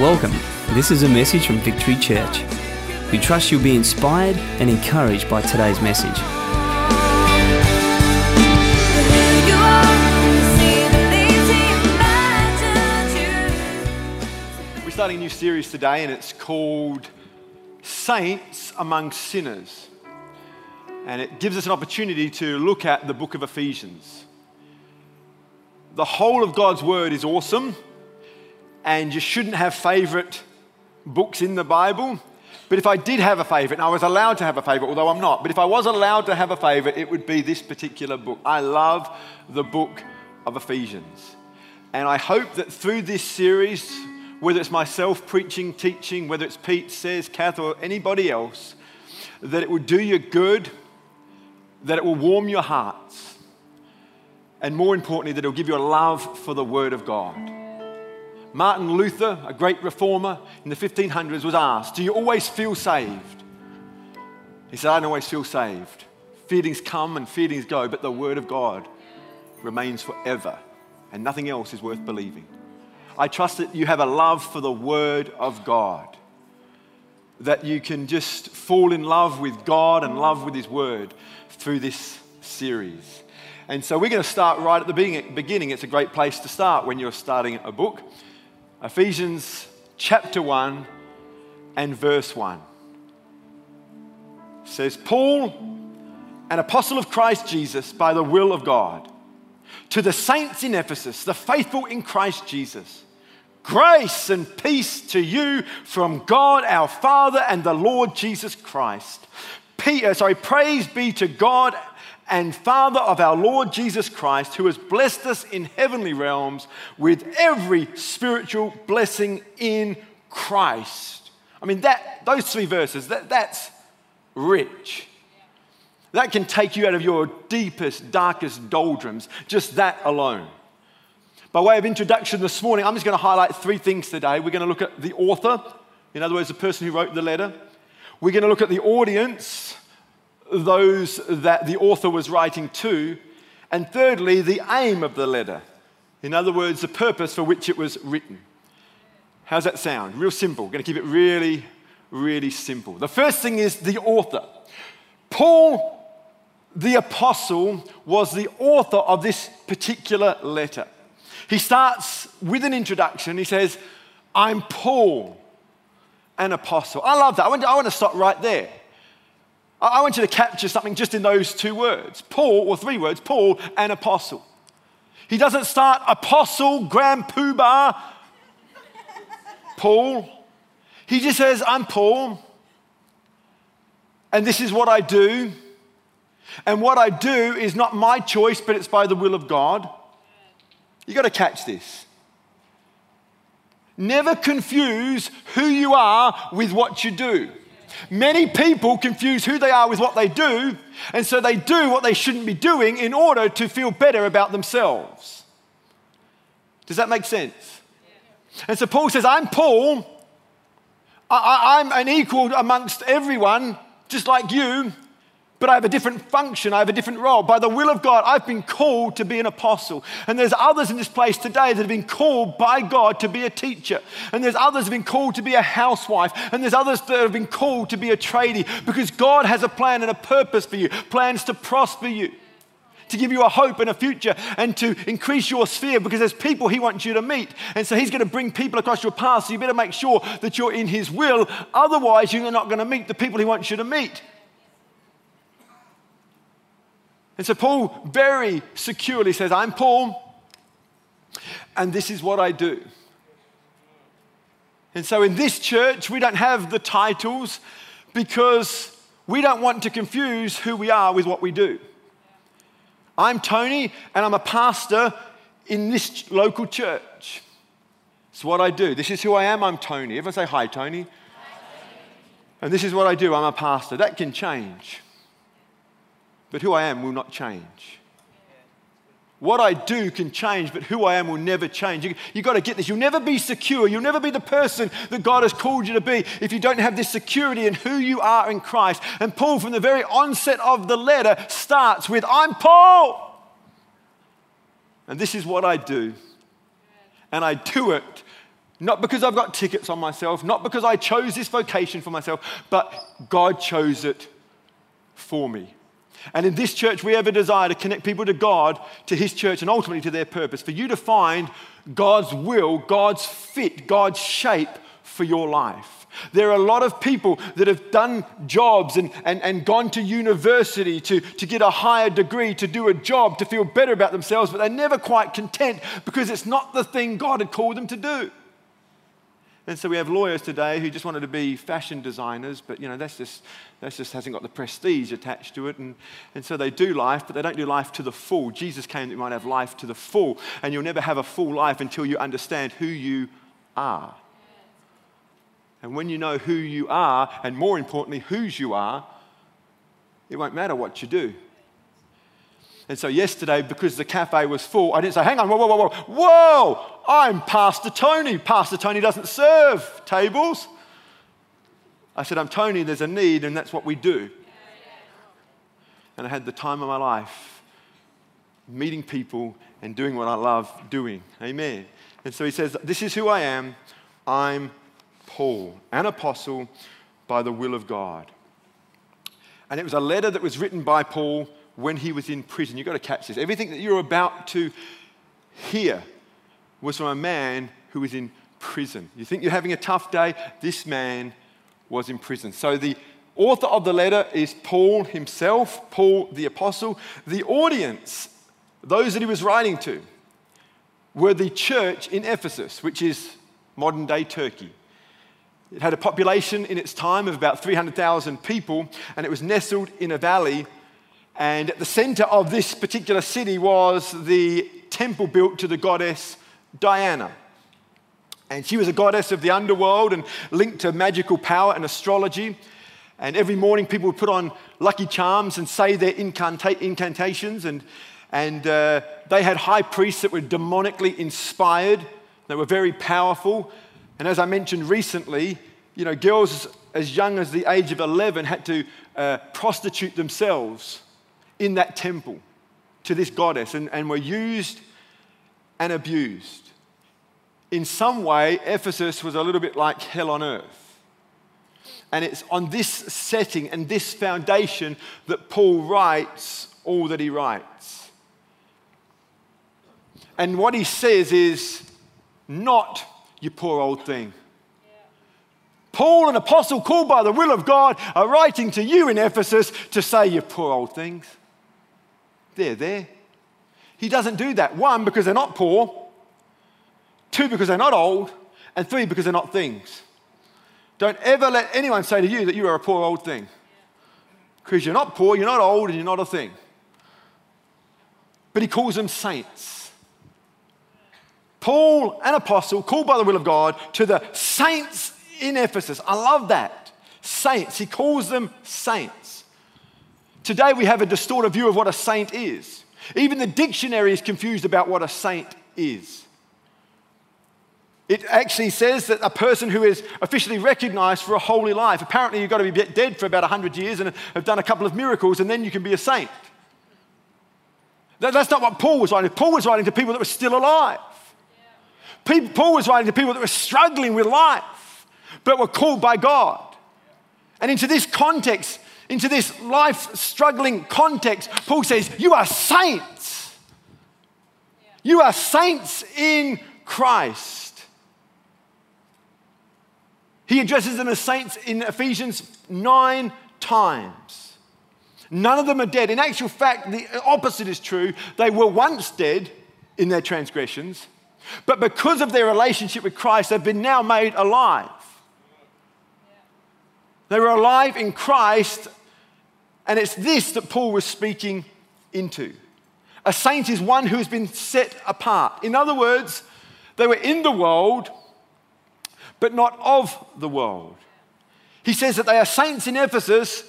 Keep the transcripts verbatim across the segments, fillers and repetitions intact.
welcome. This is a message from Victory Church. We trust you'll be inspired and encouraged by today's message. We're starting a new series today, and it's called Saints Among Sinners. And it gives us an opportunity to look at the book of Ephesians. The whole of God's Word is awesome, and you shouldn't have favourite books in the Bible. But if I did have a favourite, and I was allowed to have a favourite, although I'm not, but if I was allowed to have a favourite, it would be this particular book. I love the book of Ephesians. And I hope that through this series, whether it's myself preaching, teaching, whether it's Pete, Says, Kath, or anybody else, that it will do you good, that it will warm your hearts, and more importantly, that it will give you a love for the Word of God. Martin Luther, a great reformer in the fifteen hundreds, was asked, "Do you always feel saved?" He said, "I don't always feel saved. Feelings come and feelings go, but the Word of God remains forever, and nothing else is worth believing." I trust that you have a love for the Word of God, that you can just fall in love with God and love with His Word through this series. And so we're going to start right at the beginning. It's a great place to start when you're starting a book. Ephesians chapter one and verse one. It says, "Paul, an apostle of Christ Jesus by the will of God, to the saints in Ephesus, the faithful in Christ Jesus, grace and peace to you from God our Father and the Lord Jesus Christ. Peter, sorry, praise be to God and Father of our Lord Jesus Christ, who has blessed us in heavenly realms with every spiritual blessing in Christ." I mean, that those three verses, that, that's rich. That can take you out of your deepest, darkest doldrums, just that alone. By way of introduction this morning, I'm just going to highlight three things today. We're going to look at the author, in other words, the person who wrote the letter. We're going to look at the audience, those that the author was writing to, and thirdly, the aim of the letter. In other words, the purpose for which it was written. How's that sound? Real simple. We're going to keep it really, really simple. The first thing is the author. Paul, the apostle, was the author of this particular letter. He starts with an introduction. He says, "I'm Paul, an apostle." I love that. I want to, I want to stop right there. I want you to capture something just in those two words. Paul, or three words, Paul, an apostle. He doesn't start apostle, grand poobah, Paul. He just says, "I'm Paul, and this is what I do. And what I do is not my choice, but it's by the will of God." You've got to catch this. Never confuse who you are with what you do. Many people confuse who they are with what they do, and so they do what they shouldn't be doing in order to feel better about themselves. Does that make sense? Yeah. And so Paul says, "I'm Paul. I, I, I'm an equal amongst everyone, just like you, but I have a different function. I have a different role. By the will of God, I've been called to be an apostle." And there's others in this place today that have been called by God to be a teacher. And there's others that have been called to be a housewife. And there's others that have been called to be a tradie, because God has a plan and a purpose for you, plans to prosper you, to give you a hope and a future, and to increase your sphere, because there's people He wants you to meet. And so He's going to bring people across your path, so you better make sure that you're in His will. Otherwise, you're not going to meet the people He wants you to meet. And so Paul very securely says, "I'm Paul, and this is what I do." And so in this church, we don't have the titles because we don't want to confuse who we are with what we do. I'm Tony, and I'm a pastor in this local church. It's what I do. This is who I am. I'm Tony. Everyone say, "Hi, Tony." And this is what I do. I'm a pastor. That can change. But who I am will not change. What I do can change, but who I am will never change. You, you've got to get this. You'll never be secure. You'll never be the person that God has called you to be if you don't have this security in who you are in Christ. And Paul, from the very onset of the letter, starts with, "I'm Paul, and this is what I do. And I do it Not because I've got tickets on myself, not because I chose this vocation for myself, but God chose it for me. And in this church, we have a desire to connect people to God, to His church, and ultimately to their purpose, for you to find God's will, God's fit, God's shape for your life. There are a lot of people that have done jobs and, and, and gone to university to, to get a higher degree, to do a job, to feel better about themselves, but they're never quite content because it's not the thing God had called them to do. And so we have lawyers today who just wanted to be fashion designers, but you know, that's just, that's just hasn't got the prestige attached to it. And, and so they do life, but they don't do life to the full. Jesus came that we might have life to the full. And you'll never have a full life until you understand who you are. And when you know who you are, and more importantly, whose you are, it won't matter what you do. And so yesterday, because the cafe was full, I didn't say, hang on, whoa, whoa, whoa, whoa, whoa, I'm Pastor Tony. Pastor Tony doesn't serve tables. I said, I'm Tony, there's a need, and that's what we do. And I had the time of my life meeting people and doing what I love doing. Amen. And so he says, this is who I am. I'm Paul, an apostle by the will of God. And it was a letter that was written by Paul when he was in prison. You've got to catch this. Everything that you're about to hear was from a man who was in prison. You think you're having a tough day? This man was in prison. So the author of the letter is Paul himself, Paul the apostle. The audience, those that he was writing to, were the church in Ephesus, which is modern-day Turkey. It had a population in its time of about three hundred thousand people, and it was nestled in a valley. And at the center of this particular city was the temple built to the goddess Diana. And she was a goddess of the underworld and linked to magical power and astrology. And every morning people would put on lucky charms and say their incanta- incantations. And, and uh, they had high priests that were demonically inspired. They were very powerful. And as I mentioned recently, you know, girls as young as the age of eleven had to uh, prostitute themselves in that temple to this goddess, and, and were used and abused. In some way, Ephesus was a little bit like hell on earth. And it's on this setting and this foundation that Paul writes all that he writes. And what he says is not, you poor old thing. Paul, an apostle called by the will of God, are writing to you in Ephesus to say, you poor old things. They're there. He doesn't do that. One, because they're not poor. Two, because they're not old. And three, because they're not things. Don't ever let anyone say to you that you are a poor old thing. Because you're not poor, you're not old, and you're not a thing. But he calls them saints. Paul, an apostle, called by the will of God, to the saints in Ephesus. I love that. Saints. He calls them saints. Today we have a distorted view of what a saint is. Even the dictionary is confused about what a saint is. It actually says that a person who is officially recognized for a holy life. Apparently you've got to be dead for about one hundred years and have done a couple of miracles, and then you can be a saint. That's not what Paul was writing. Paul was writing to people that were still alive. Paul was writing to people that were struggling with life, but were called by God. And into this context, into this life-struggling context, Paul says, you are saints. Yeah. You are saints in Christ. He addresses them as saints in Ephesians nine times. None of them are dead. In actual fact, the opposite is true. They were once dead in their transgressions, but because of their relationship with Christ, they've been now made alive. They were alive in Christ, and it's this that Paul was speaking into. A saint is one who has been set apart. In other words, they were in the world, but not of the world. He says that they are saints in Ephesus,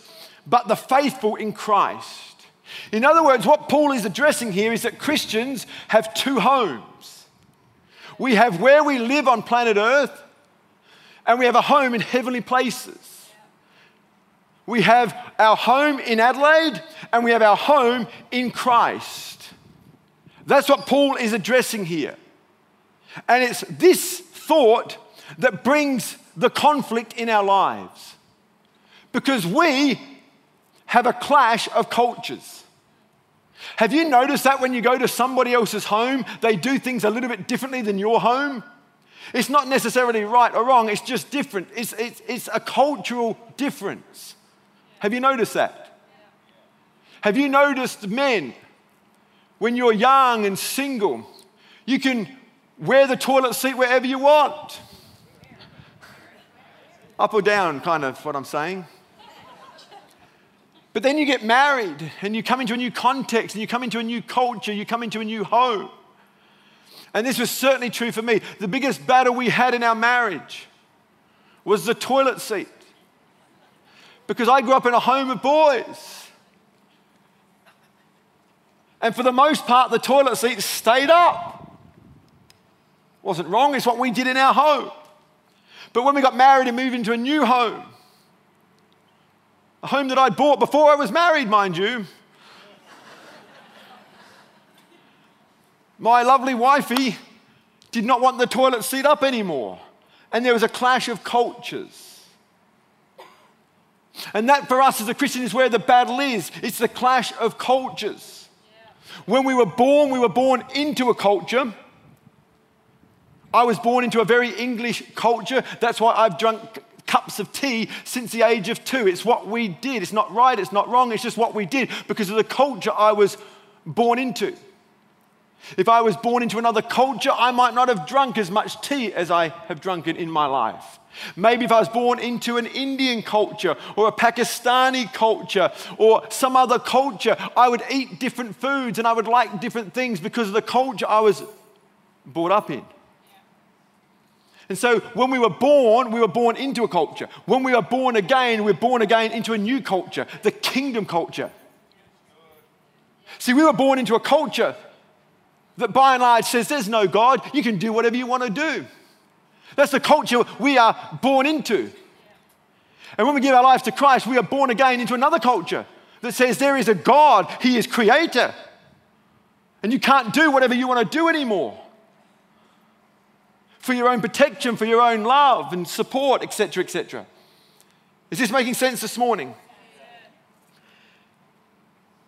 but the faithful in Christ. In other words, what Paul is addressing here is that Christians have two homes. We have where we live on planet Earth, and we have a home in heavenly places. We have our home in Adelaide, and we have our home in Christ. That's what Paul is addressing here. And it's this thought that brings the conflict in our lives. Because we have a clash of cultures. Have you noticed that when you go to somebody else's home, they do things a little bit differently than your home? It's not necessarily right or wrong, it's just different. It's, it's, it's a cultural difference. Have you noticed that? Have you noticed, men, when you're young and single, you can wear the toilet seat wherever you want? Up or down, kind of what I'm saying. But then you get married and you come into a new context and you come into a new culture, you come into a new home. And this was certainly true for me. The biggest battle we had in our marriage was the toilet seat. Because I grew up in a home of boys. And for the most part, the toilet seat stayed up. Wasn't wrong, it's what we did in our home. But when we got married and moved into a new home, a home that I'd bought before I was married, mind you. My lovely wifey did not want the toilet seat up anymore. And there was a clash of cultures. And that for us as a Christian is where the battle is. It's the clash of cultures. Yeah. When we were born, we were born into a culture. I was born into a very English culture. That's why I've drunk cups of tea since the age of two. It's what we did. It's not right, it's not wrong, it's just what we did because of the culture I was born into. If I was born into another culture, I might not have drunk as much tea as I have drunken in my life. Maybe if I was born into an Indian culture or a Pakistani culture or some other culture, I would eat different foods and I would like different things because of the culture I was brought up in. And so when we were born, we were born into a culture. When we were born again, we were born again into a new culture, the kingdom culture. See, we were born into a culture that by and large says there's no God. You can do whatever you want to do. That's the culture we are born into. And when we give our lives to Christ, we are born again into another culture that says there is a God. He is creator. And you can't do whatever you want to do anymore. For your own protection, for your own love and support, et cetera, et cetera. Is this making sense this morning?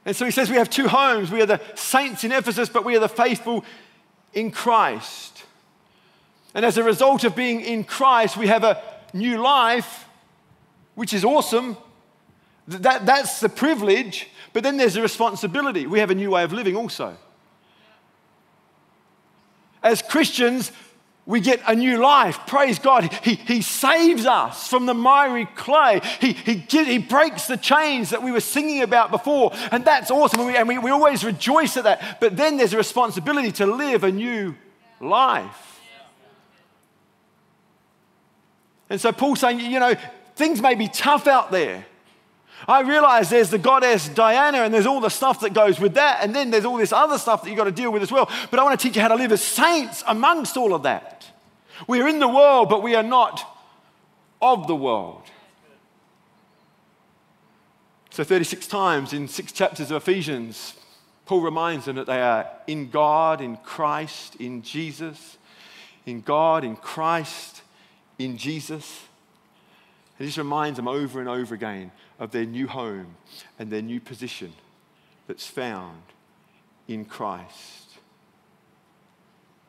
And so he says we have two homes. We are the saints in Ephesus, but we are the faithful in Christ. And as a result of being in Christ, we have a new life, which is awesome. That, that's the privilege, but then there's the responsibility. We have a new way of living also. As Christians, we get a new life. Praise God. He, he saves us from the miry clay. He, he, get, he breaks the chains that we were singing about before. And that's awesome. And, we, and we, we always rejoice at that. But then there's a responsibility to live a new life. And so Paul's saying, you know, things may be tough out there. I realize there's the goddess Diana and there's all the stuff that goes with that. And then there's all this other stuff that you've got to deal with as well. But I want to teach you how to live as saints amongst all of that. We're in the world, but we are not of the world. So thirty-six times in six chapters of Ephesians, Paul reminds them that they are in God, in Christ, in Jesus, in God, in Christ, in Jesus. And he just reminds them over and over again of their new home and their new position that's found in Christ.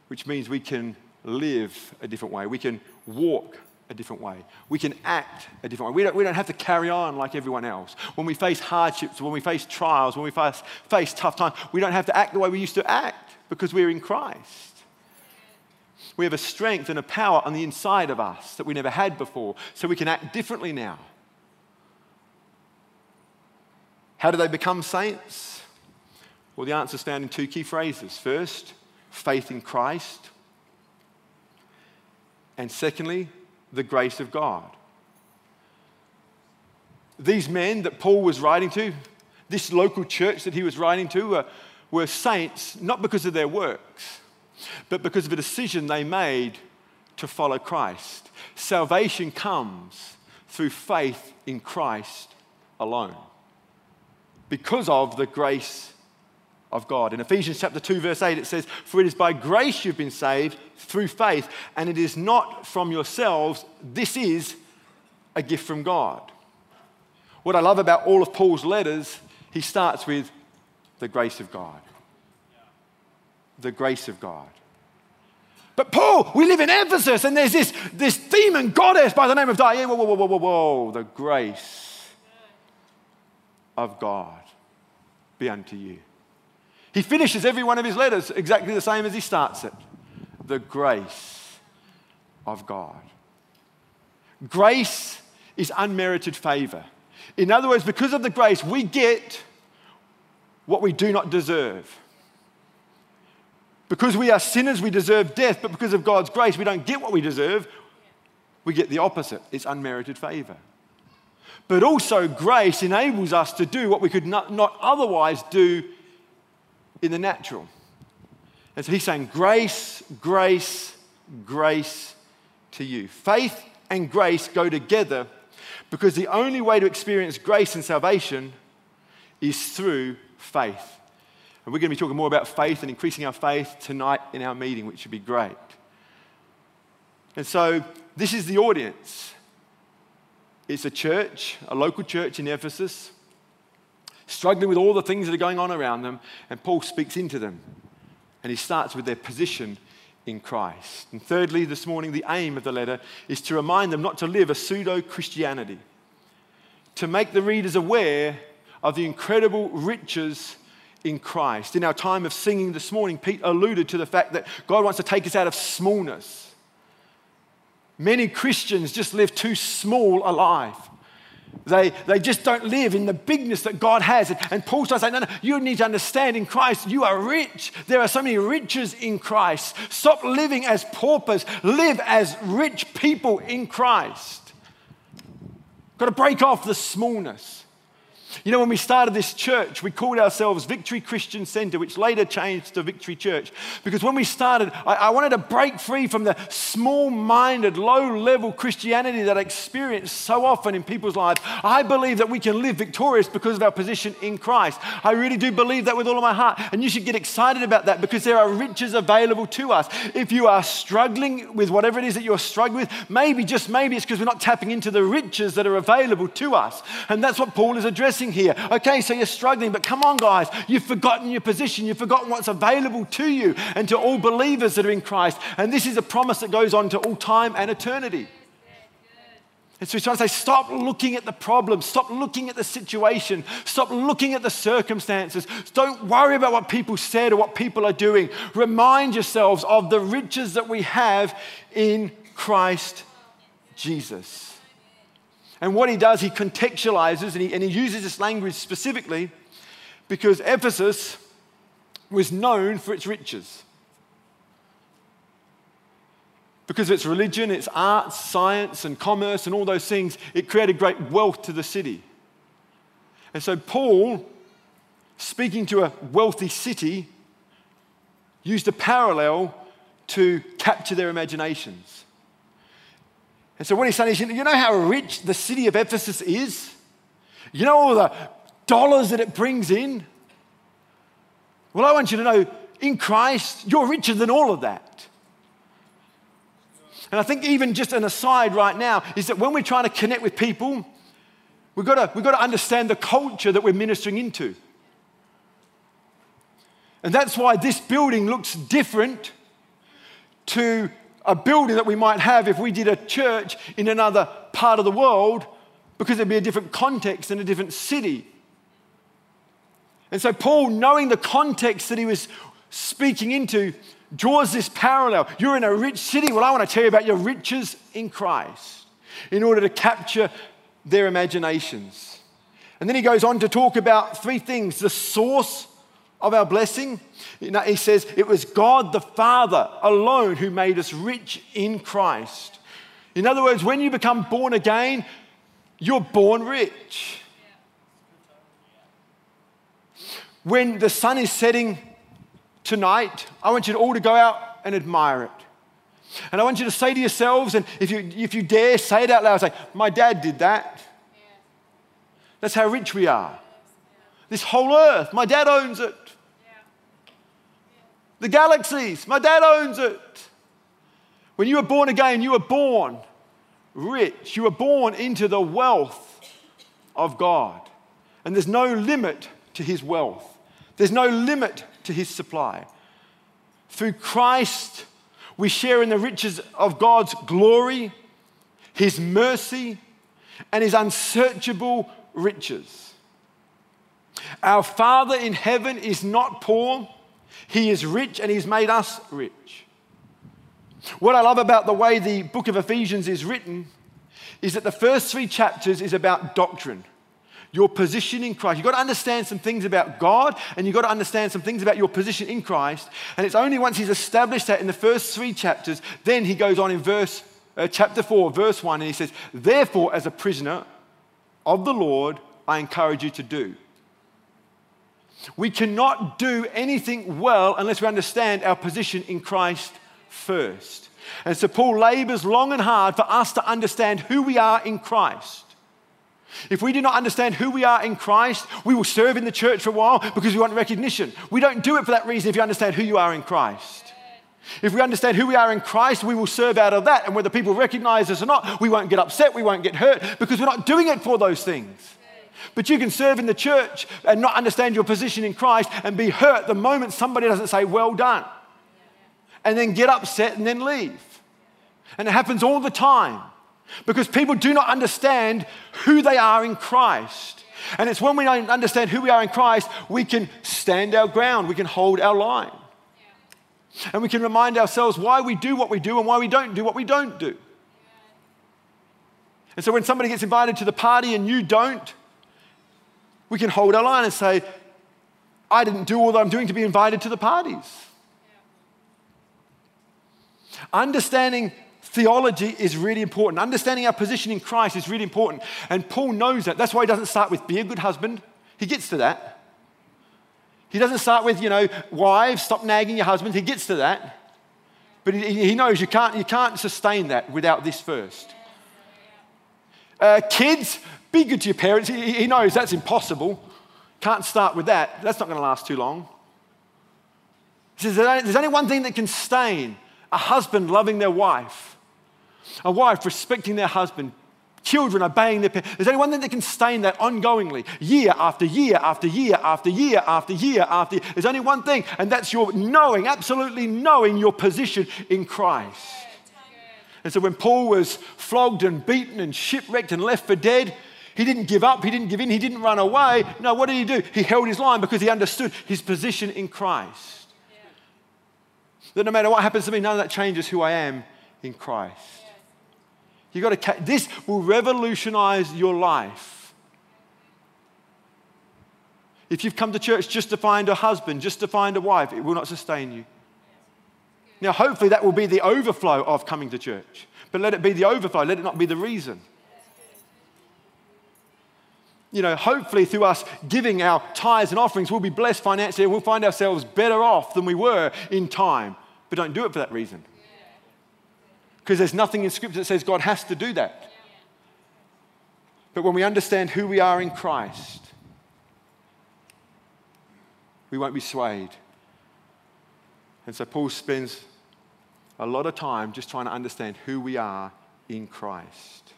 Which means we can live a different way. We can walk a different way. We can act a different way. We don't, we don't have to carry on like everyone else. When we face hardships, when we face trials, when we face, face tough times, we don't have to act the way we used to act because we're in Christ. We have a strength and a power on the inside of us that we never had before, so we can act differently now. How do they become saints? Well, the answer is found in two key phrases. First, faith in Christ. And secondly, the grace of God. These men that Paul was writing to, this local church that he was writing to, were, were saints not because of their works, but because of a decision they made to follow Christ. Salvation comes through faith in Christ alone, because of the grace of God. In Ephesians chapter two, verse eight, it says, "For it is by grace you've been saved through faith, and it is not from yourselves. This is a gift from God." What I love about all of Paul's letters, he starts with the grace of God. The grace of God. But Paul, we live in Ephesus, and there's this, this demon goddess by the name of Diana. Whoa, whoa, whoa, whoa, whoa. The grace of God be unto you. He finishes every one of his letters exactly the same as he starts it. The grace of God. Grace is unmerited favor. In other words, because of the grace, we get what we do not deserve. Because we are sinners, we deserve death, but because of God's grace, we don't get what we deserve. We get the opposite. It's unmerited favor. But also, grace enables us to do what we could not, not otherwise do in the natural. And so he's saying, grace, grace, grace to you. Faith and grace go together because the only way to experience grace and salvation is through faith. And we're going to be talking more about faith and increasing our faith tonight in our meeting, which should be great. And so this is the audience. It's a church, a local church in Ephesus, struggling with all the things that are going on around them. And Paul speaks into them. And he starts with their position in Christ. And thirdly, this morning, the aim of the letter is to remind them not to live a pseudo-Christianity, to make the readers aware of the incredible riches in Christ. In our time of singing this morning, Pete alluded to the fact that God wants to take us out of smallness. Many Christians just live too small a life. They, they just don't live in the bigness that God has. And Paul starts saying, no, no, you need to understand in Christ, you are rich. There are so many riches in Christ. Stop living as paupers. Live as rich people in Christ. Got to break off the smallness. You know, when we started this church, we called ourselves Victory Christian Center, which later changed to Victory Church. Because when we started, I, I wanted to break free from the small-minded, low-level Christianity that I experienced so often in people's lives. I believe that we can live victorious because of our position in Christ. I really do believe that with all of my heart. And you should get excited about that because there are riches available to us. If you are struggling with whatever it is that you're struggling with, maybe, just maybe, it's because we're not tapping into the riches that are available to us. And that's what Paul is addressing here. Okay, so you're struggling, but come on, guys, you've forgotten your position, you've forgotten what's available to you and to all believers that are in Christ. And this is a promise that goes on to all time and eternity. And so he's trying to say, stop looking at the problem, stop looking at the situation, stop looking at the circumstances. Don't worry about what people said or what people are doing. Remind yourselves of the riches that we have in Christ Jesus. And what he does, he contextualizes and he, and he uses this language specifically because Ephesus was known for its riches. Because of its religion, its arts, science, and commerce, and all those things, it created great wealth to the city. And so Paul, speaking to a wealthy city, used a parallel to capture their imaginations. And so what he's saying is, you know how rich the city of Ephesus is? You know all the dollars that it brings in? Well, I want you to know, in Christ, you're richer than all of that. And I think even just an aside right now is that when we're trying to connect with people, we've got to, we've got to understand the culture that we're ministering into. And that's why this building looks different to a building that we might have if we did a church in another part of the world, because it'd be a different context and a different city. And so Paul, knowing the context that he was speaking into, draws this parallel. You're in a rich city. Well, I want to tell you about your riches in Christ in order to capture their imaginations. And then he goes on to talk about three things: the source of our blessing. He says, it was God the Father alone who made us rich in Christ. In other words, when you become born again, you're born rich. When the sun is setting tonight, I want you all to go out and admire it. And I want you to say to yourselves, and if you, if you dare, say it out loud, say, my dad did that. That's how rich we are. This whole earth, my dad owns it. the galaxies. My dad owns it. When you were born again, you were born rich. You were born into the wealth of God. And there's no limit to his wealth. There's no limit to his supply. Through Christ, we share in the riches of God's glory, his mercy, and his unsearchable riches. Our Father in heaven is not poor. He is rich, and he's made us rich. What I love about the way the book of Ephesians is written is that the first three chapters is about doctrine, your position in Christ. You've got to understand some things about God, and you've got to understand some things about your position in Christ. And it's only once he's established that in the first three chapters, then he goes on in verse uh, chapter four, verse one, and he says, "Therefore, as a prisoner of the Lord, I encourage you to do." We cannot do anything well unless we understand our position in Christ first. And so Paul labors long and hard for us to understand who we are in Christ. If we do not understand who we are in Christ, we will serve in the church for a while because we want recognition. We don't do it for that reason if you understand who you are in Christ. If we understand who we are in Christ, we will serve out of that. And whether people recognize us or not, we won't get upset, we won't get hurt, because we're not doing it for those things. But you can serve in the church and not understand your position in Christ and be hurt the moment somebody doesn't say, "Well done," and then get upset and then leave. And it happens all the time because people do not understand who they are in Christ. And it's when we don't understand who we are in Christ, we can stand our ground, we can hold our line. And we can remind ourselves why we do what we do and why we don't do what we don't do. And so when somebody gets invited to the party and you don't, we can hold our line and say, "I didn't do all that I'm doing to be invited to the parties." Yeah. Understanding theology is really important. Understanding our position in Christ is really important. And Paul knows that. That's why he doesn't start with "be a good husband." He gets to that. He doesn't start with, you know, "wives, stop nagging your husband." He gets to that. But he, he knows you can't, you can't sustain that without this first. Uh, kids, be good to your parents. He, he knows that's impossible. Can't start with that. That's not going to last too long. He says there's only one thing that can sustain a husband loving their wife, a wife respecting their husband, children obeying their parents. There's only one thing that can sustain that ongoingly, year after year after year after year after year after year. There's only one thing, and that's your knowing, absolutely knowing your position in Christ. And so when Paul was flogged and beaten and shipwrecked and left for dead, he didn't give up, he didn't give in, he didn't run away. No, what did he do? He held his line because he understood his position in Christ. Yeah. That no matter what happens to me, none of that changes who I am in Christ. Yeah. You got to ca- this will revolutionize your life. If you've come to church just to find a husband, just to find a wife, it will not sustain you. Now, hopefully that will be the overflow of coming to church. But let it be the overflow. Let it not be the reason. You know, hopefully through us giving our tithes and offerings, we'll be blessed financially and we'll find ourselves better off than we were in time. But don't do it for that reason. Because there's nothing in Scripture that says God has to do that. But when we understand who we are in Christ, we won't be swayed. And so Paul spends a lot of time just trying to understand who we are in Christ.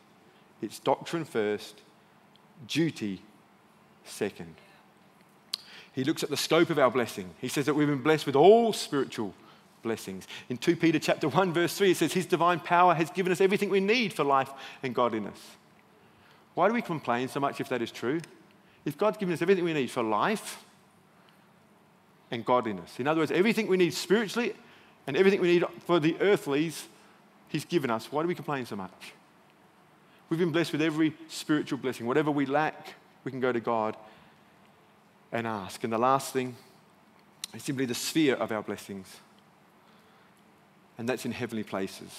It's doctrine first, duty second. He looks at the scope of our blessing. He says that we've been blessed with all spiritual blessings. In Second Peter chapter one, verse three, it says, "His divine power has given us everything we need for life and godliness." Why do we complain so much if that is true? If God's given us everything we need for life and godliness. In other words, everything we need spiritually and everything we need for the earthlies, he's given us. Why do we complain so much? We've been blessed with every spiritual blessing. Whatever we lack, we can go to God and ask. And the last thing is simply the sphere of our blessings. And that's in heavenly places.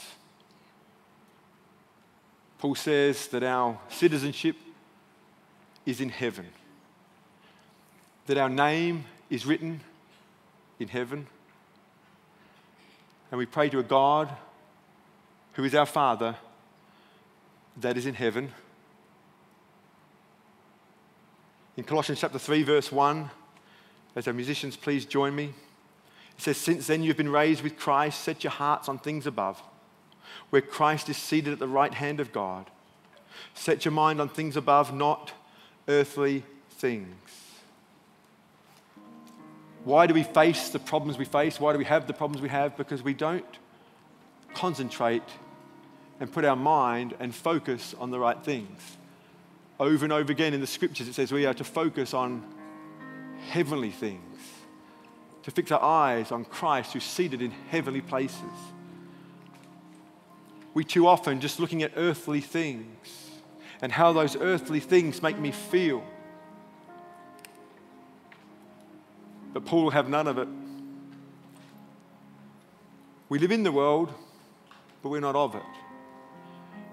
Paul says that our citizenship is in heaven. That our name is written in heaven. And we pray to a God who is our Father that is in heaven. In Colossians chapter three, verse one, as our musicians please join me, It says, since then you've been raised with Christ, set your hearts on things above, where Christ is seated at the right hand of God. Set your mind on things above, not earthly things. Why do we face the problems we face? Why do we have the problems we have? Because we don't concentrate and put our mind and focus on the right things. Over and over again in the scriptures, it says we are to focus on heavenly things, to fix our eyes on Christ who's seated in heavenly places. We too often just looking at earthly things and how those earthly things make me feel. But Paul will have none of it. We live in the world, but we're not of it.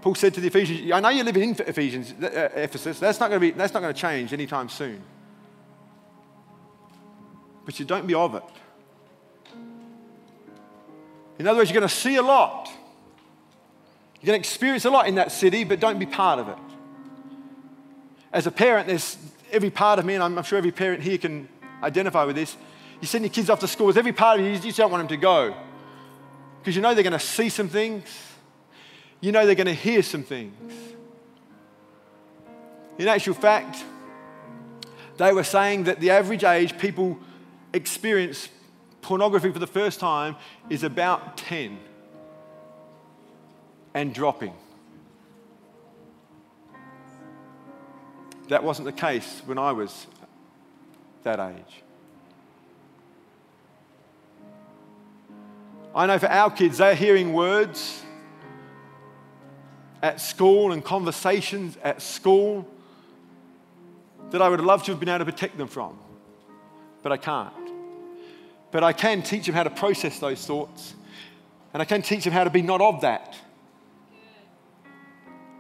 Paul said to the Ephesians, I know you're living in Ephesians, uh, Ephesus. That's not going to be, that's not going to change anytime soon. But you don't be of it. In other words, you're going to see a lot. You're going to experience a lot in that city, but don't be part of it. As a parent, there's every part of me, and I'm sure every parent here can identify with this. You send your kids off to school, there's every part of you, you just don't want them to go. Because you know they're going to see some things. You know they're going to hear some things. In actual fact, they were saying that the average age people experience pornography for the first time is about ten and dropping. That wasn't the case when I was that age. I know for our kids, they're hearing words at school and conversations at school that I would love to have been able to protect them from, but I can't. But I can teach them how to process those thoughts, and I can teach them how to be not of that.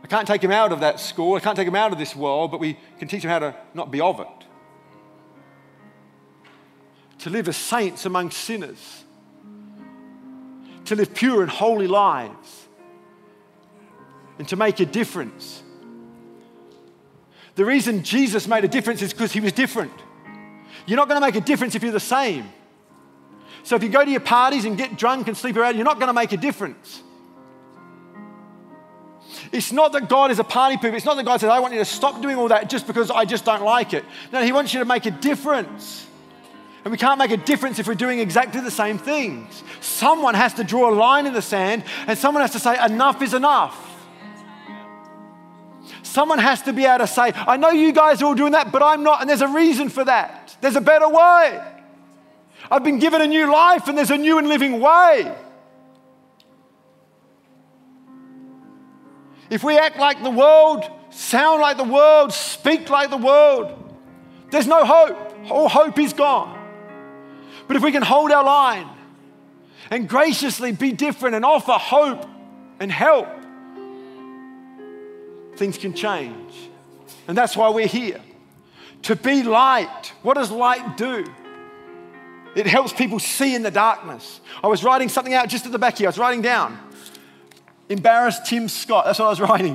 I can't take them out of that school, I can't take them out of this world, but we can teach them how to not be of it. To live as saints among sinners, to live pure and holy lives, and to make a difference. The reason Jesus made a difference is because he was different. You're not going to make a difference if you're the same. So if you go to your parties and get drunk and sleep around, you're not going to make a difference. It's not that God is a party pooper. It's not that God says, I want you to stop doing all that just because I just don't like it. No, he wants you to make a difference. And we can't make a difference if we're doing exactly the same things. Someone has to draw a line in the sand, and someone has to say, enough is enough. Someone has to be able to say, I know you guys are all doing that, but I'm not, and there's a reason for that. There's a better way. I've been given a new life, and there's a new and living way. If we act like the world, sound like the world, speak like the world, there's no hope. All hope is gone. But if we can hold our line and graciously be different and offer hope and help, things can change. And that's why we're here. To be light. What does light do? It helps people see in the darkness. I was writing something out just at the back here. I was writing down, embarrass Tim Scott. That's what I was writing.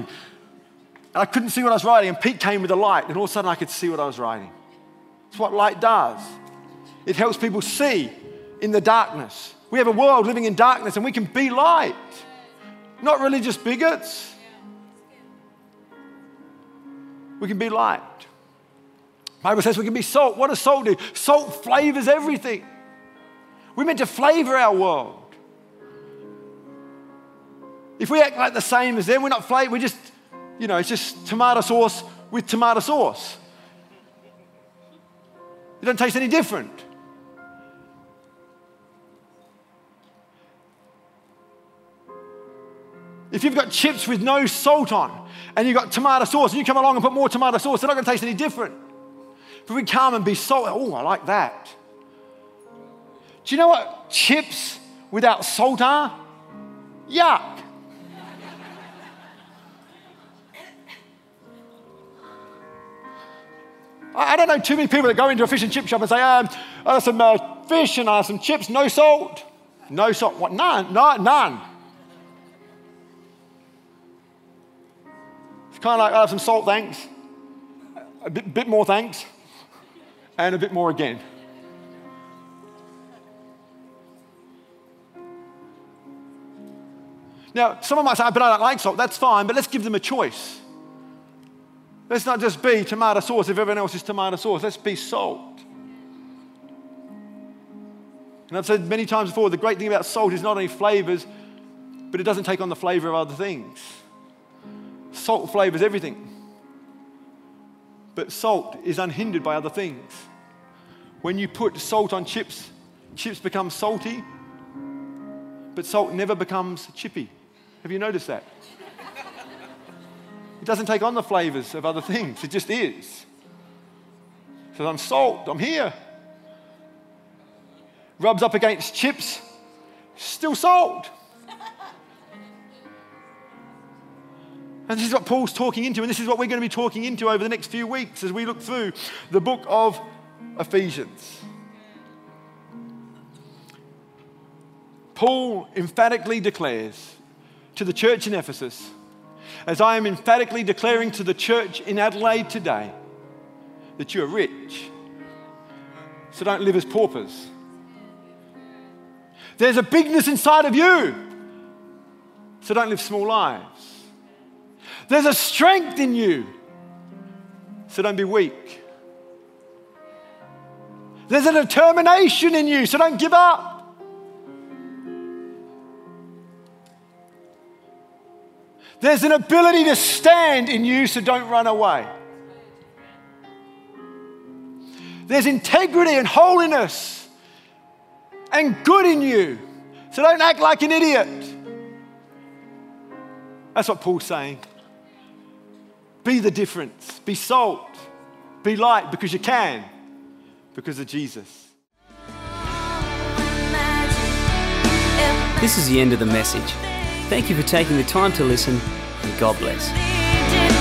And I couldn't see what I was writing. And Pete came with a light. And all of a sudden I could see what I was writing. It's what light does. It helps people see in the darkness. We have a world living in darkness, and we can be light. Not religious bigots. We can be light. The Bible says we can be salt. What does salt do? Salt flavors everything. We're meant to flavor our world. If we act like the same as them, we're not flavor. We're just, you know, it's just tomato sauce with tomato sauce. It doesn't taste any different. If you've got chips with no salt on and you've got tomato sauce and you come along and put more tomato sauce, they're not going to taste any different. But we come and be salt. Oh, I like that. Do you know what chips without salt are? Yuck. I don't know too many people that go into a fish and chip shop and say, um, I have some uh, fish and I have some chips, no salt. No salt. What? None. No, none. It's kind of like, I have some salt, thanks. A bit, bit more, thanks. And a bit more again. Now, someone might say, oh, but I don't like salt. That's fine, but let's give them a choice. Let's not just be tomato sauce if everyone else is tomato sauce. Let's be salt. And I've said many times before, the great thing about salt is not only flavors, but it doesn't take on the flavor of other things. Salt flavors everything. But salt is unhindered by other things. When you put salt on chips, chips become salty, but salt never becomes chippy. Have you noticed that? It doesn't take on the flavors of other things. It just is. So I'm salt. I'm here. Rubs up against chips. Still salt. And this is what Paul's talking into, and this is what we're going to be talking into over the next few weeks as we look through the book of Ephesians. Paul emphatically declares to the church in Ephesus, as I am emphatically declaring to the church in Adelaide today, that you are rich, so don't live as paupers. There's a bigness inside of you, so don't live small lives. There's a strength in you, so don't be weak. There's a determination in you, so don't give up. There's an ability to stand in you, so don't run away. There's integrity and holiness and good in you, so don't act like an idiot. That's what Paul's saying. Be the difference. Be salt. Be light, because you can, because of Jesus. This is the end of the message. Thank you for taking the time to listen, and God bless.